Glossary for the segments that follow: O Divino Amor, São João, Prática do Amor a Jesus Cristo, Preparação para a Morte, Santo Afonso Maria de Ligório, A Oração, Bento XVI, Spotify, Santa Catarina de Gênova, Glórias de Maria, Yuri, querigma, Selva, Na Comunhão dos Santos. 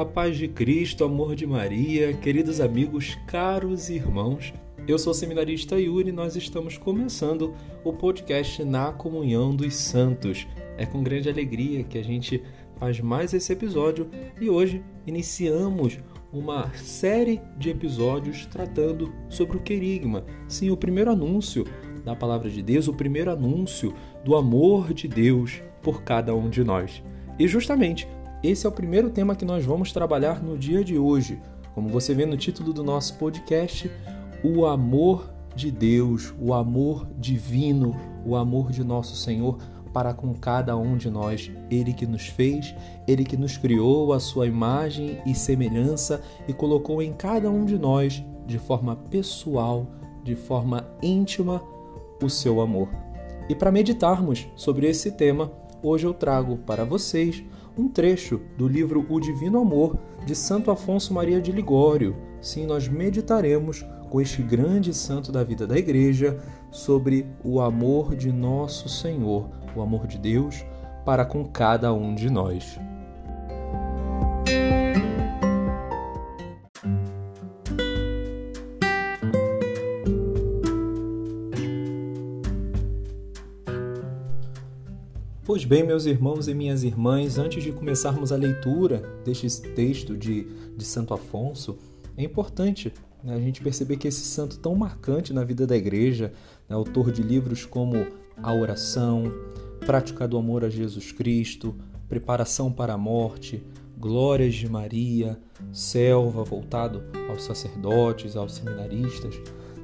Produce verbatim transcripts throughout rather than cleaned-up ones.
A paz de Cristo, amor de Maria, queridos amigos, caros irmãos, eu sou o seminarista Yuri e nós estamos começando o podcast Na Comunhão dos Santos. É com grande alegria que a gente faz mais esse episódio e hoje iniciamos uma série de episódios tratando sobre o querigma. Sim, o primeiro anúncio da palavra de Deus, o primeiro anúncio do amor de Deus por cada um de nós. E justamente esse é o primeiro tema que nós vamos trabalhar no dia de hoje. Como você vê no título do nosso podcast, o amor de Deus, o amor divino, o amor de nosso Senhor para com cada um de nós. Ele que nos fez, Ele que nos criou a sua imagem e semelhança e colocou em cada um de nós, de forma pessoal, de forma íntima, o seu amor. E para meditarmos sobre esse tema, hoje eu trago para vocês um trecho do livro O Divino Amor, de Santo Afonso Maria de Ligório. Sim, nós meditaremos com este grande santo da vida da Igreja sobre o amor de nosso Senhor, o amor de Deus para com cada um de nós. Pois bem, meus irmãos e minhas irmãs, antes de começarmos a leitura deste texto de, de Santo Afonso, é importante, né, a gente perceber que esse santo tão marcante na vida da Igreja, né, autor de livros como A Oração, Prática do Amor a Jesus Cristo, Preparação para a Morte, Glórias de Maria, Selva, voltado aos sacerdotes, aos seminaristas,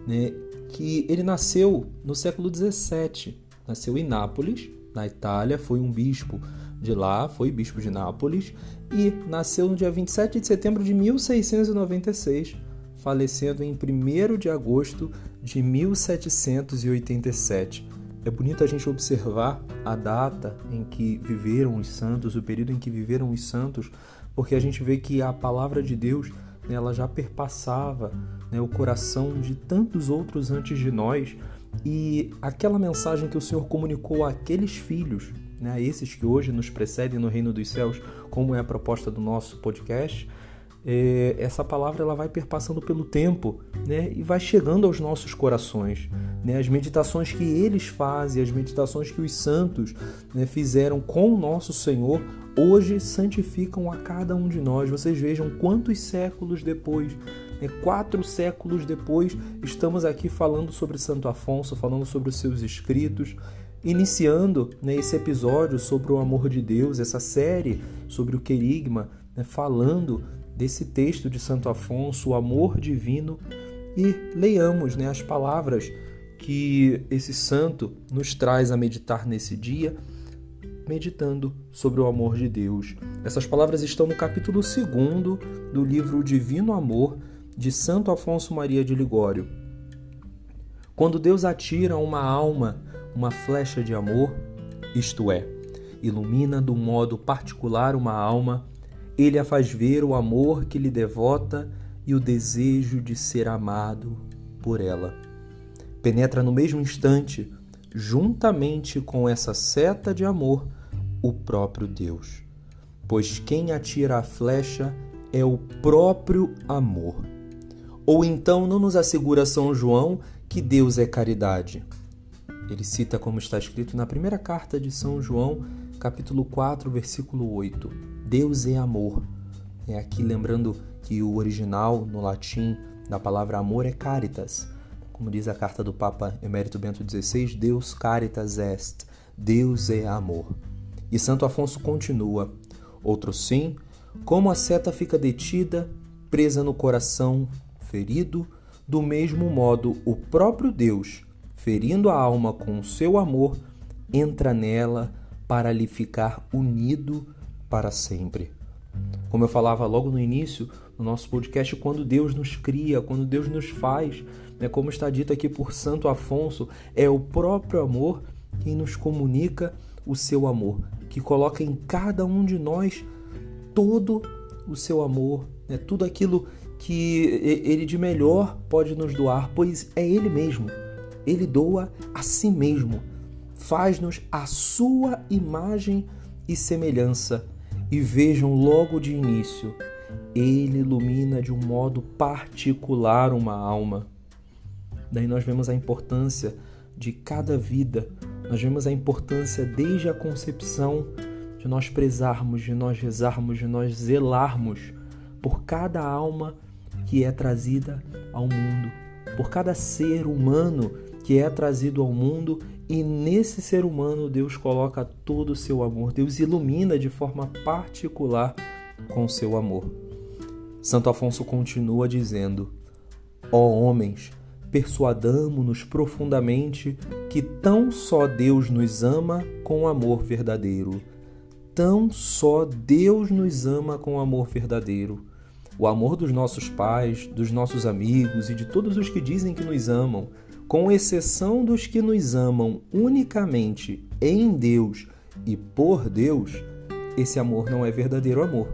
né, que ele nasceu no século dezessete, nasceu em Nápoles, na Itália, foi um bispo de lá, foi bispo de Nápoles, e nasceu no dia vinte e sete de setembro de mil seiscentos e noventa e seis, falecendo em primeiro de agosto de mil setecentos e oitenta e sete. É bonito a gente observar a data em que viveram os santos, o período em que viveram os santos, porque a gente vê que a palavra de Deus, né, ela já perpassava, né, o coração de tantos outros antes de nós. E aquela mensagem que o Senhor comunicou àqueles filhos, né, a esses que hoje nos precedem no reino dos céus, como é a proposta do nosso podcast, é, essa palavra ela vai perpassando pelo tempo, né, e vai chegando aos nossos corações. Né, as meditações que eles fazem, as meditações que os santos, né, fizeram com o nosso Senhor, hoje santificam a cada um de nós. Vocês vejam quantos séculos depois... Quatro séculos depois, estamos aqui falando sobre Santo Afonso, falando sobre os seus escritos, iniciando, né, esse episódio sobre o amor de Deus, essa série sobre o querigma, né, falando desse texto de Santo Afonso, o amor divino, e leiamos, né, as palavras que esse santo nos traz a meditar nesse dia, meditando sobre o amor de Deus. Essas palavras estão no capítulo dois do livro O Divino Amor, de Santo Afonso Maria de Ligório. Quando Deus atira a uma alma uma flecha de amor, isto é, ilumina do modo particular uma alma, ele a faz ver o amor que lhe devota e o desejo de ser amado por ela. Penetra no mesmo instante, juntamente com essa seta de amor, o próprio Deus. Pois quem atira a flecha é o próprio amor. Ou então não nos assegura São João que Deus é caridade? Ele cita como está escrito na primeira carta de São João, capítulo quatro, versículo oito. Deus é amor. É aqui lembrando que o original, no latim, da palavra amor é caritas. Como diz a carta do Papa Emérito Bento dezesseis, Deus caritas est. Deus é amor. E Santo Afonso continua. Outro sim, como a seta fica detida, presa no coração ferido, do mesmo modo o próprio Deus, ferindo a alma com o seu amor, entra nela para lhe ficar unido para sempre. Como eu falava logo no início do nosso podcast, quando Deus nos cria, quando Deus nos faz, né, como está dito aqui por Santo Afonso, é o próprio amor quem nos comunica o seu amor, que coloca em cada um de nós todo o seu amor, né, tudo aquilo que ele de melhor pode nos doar, pois é ele mesmo. Ele doa a si mesmo, faz-nos a sua imagem e semelhança. E vejam logo de início, ele ilumina de um modo particular uma alma. Daí nós vemos a importância de cada vida, nós vemos a importância desde a concepção de nós prezarmos, de nós rezarmos, de nós zelarmos por cada alma que é trazida ao mundo, por cada ser humano que é trazido ao mundo, e nesse ser humano Deus coloca todo o seu amor, Deus ilumina de forma particular com o seu amor. Santo Afonso continua dizendo: ó homens, persuadamo-nos profundamente que tão só Deus nos ama com amor verdadeiro. Tão só Deus nos ama com amor verdadeiro. O amor dos nossos pais, dos nossos amigos e de todos os que dizem que nos amam, com exceção dos que nos amam unicamente em Deus e por Deus, esse amor não é verdadeiro amor.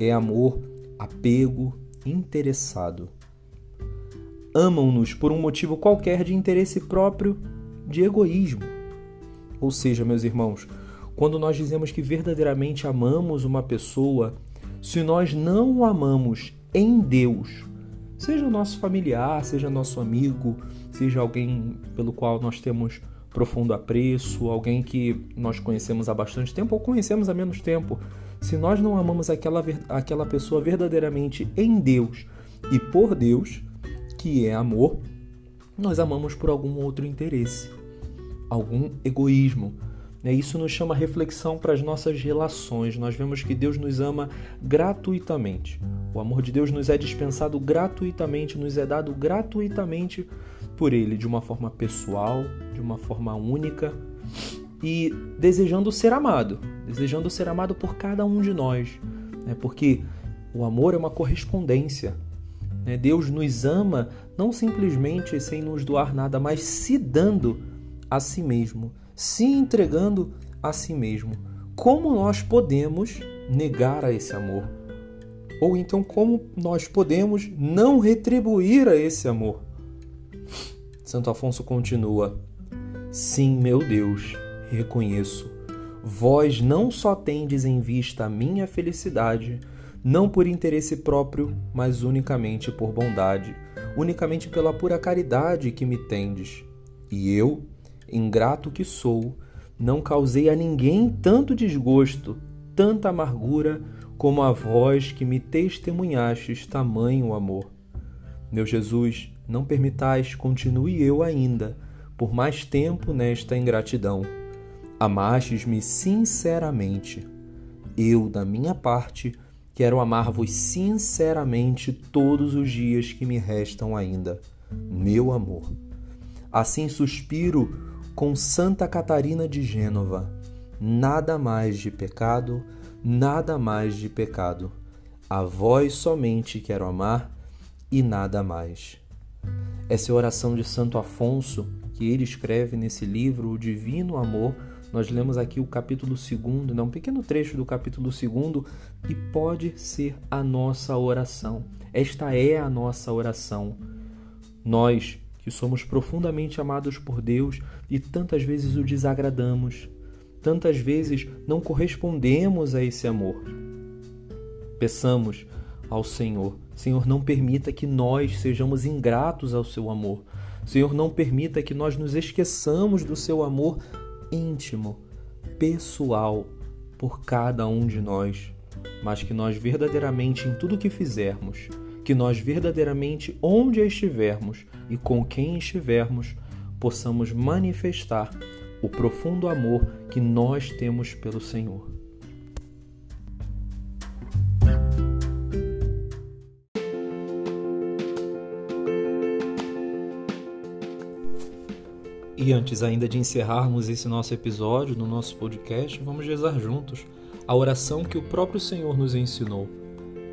É amor apego interessado. Amam-nos por um motivo qualquer de interesse próprio, de egoísmo. Ou seja, meus irmãos, quando nós dizemos que verdadeiramente amamos uma pessoa, se nós não o amamos em Deus, seja o nosso familiar, seja nosso amigo, seja alguém pelo qual nós temos profundo apreço, alguém que nós conhecemos há bastante tempo ou conhecemos há menos tempo, se nós não amamos aquela, aquela pessoa verdadeiramente em Deus e por Deus, que é amor, nós amamos por algum outro interesse, algum egoísmo. Isso nos chama reflexão para as nossas relações. Nós vemos que Deus nos ama gratuitamente. O amor de Deus nos é dispensado gratuitamente, nos é dado gratuitamente por Ele, de uma forma pessoal, de uma forma única, e desejando ser amado, desejando ser amado por cada um de nós, né? Porque o amor é uma correspondência, né? Deus nos ama não simplesmente sem nos doar nada, mas se dando a si mesmo, se entregando a si mesmo. Como nós podemos negar a esse amor? Ou então, como nós podemos não retribuir a esse amor? Santo Afonso continua: sim, meu Deus, reconheço, vós não só tendes em vista a minha felicidade, não por interesse próprio, mas unicamente por bondade, unicamente pela pura caridade que me tendes. E eu, ingrato que sou, não causei a ninguém tanto desgosto, tanta amargura, como a vós que me testemunhastes tamanho amor. Meu Jesus, não permitais, continue eu ainda, por mais tempo nesta ingratidão. Amastes-me sinceramente. Eu, da minha parte, quero amar-vos sinceramente todos os dias que me restam ainda. Meu amor. Assim suspiro com Santa Catarina de Gênova, nada mais de pecado, nada mais de pecado. A vós somente quero amar e nada mais. Essa é a oração de Santo Afonso, que ele escreve nesse livro, O Divino Amor. Nós lemos aqui o capítulo dois, né? Um pequeno trecho do capítulo dois, e pode ser a nossa oração. Esta é a nossa oração. Nós, que somos profundamente amados por Deus e tantas vezes o desagradamos, tantas vezes não correspondemos a esse amor. Peçamos ao Senhor: Senhor, não permita que nós sejamos ingratos ao seu amor. Senhor, não permita que nós nos esqueçamos do seu amor íntimo, pessoal, por cada um de nós, mas que nós verdadeiramente, em tudo que fizermos, que nós verdadeiramente, onde estivermos e com quem estivermos, possamos manifestar o profundo amor que nós temos pelo Senhor. E antes ainda de encerrarmos esse nosso episódio do nosso podcast, vamos rezar juntos a oração que o próprio Senhor nos ensinou.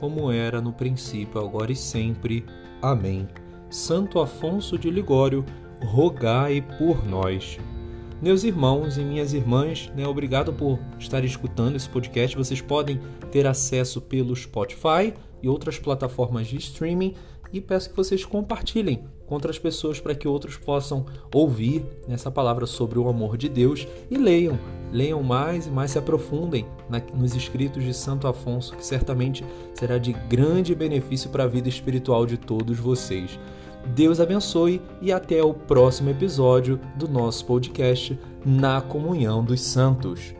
como era no princípio, agora e sempre. Amém. Santo Afonso de Ligório, rogai por nós. Meus irmãos e minhas irmãs, né, obrigado por estar escutando esse podcast. Vocês podem ter acesso pelo Spotify e outras plataformas de streaming. E peço que vocês compartilhem com outras pessoas para que outros possam ouvir essa palavra sobre o amor de Deus. E leiam, leiam mais e mais, se aprofundem na, nos escritos de Santo Afonso, que certamente será de grande benefício para a vida espiritual de todos vocês. Deus abençoe e até o próximo episódio do nosso podcast Na Comunhão dos Santos.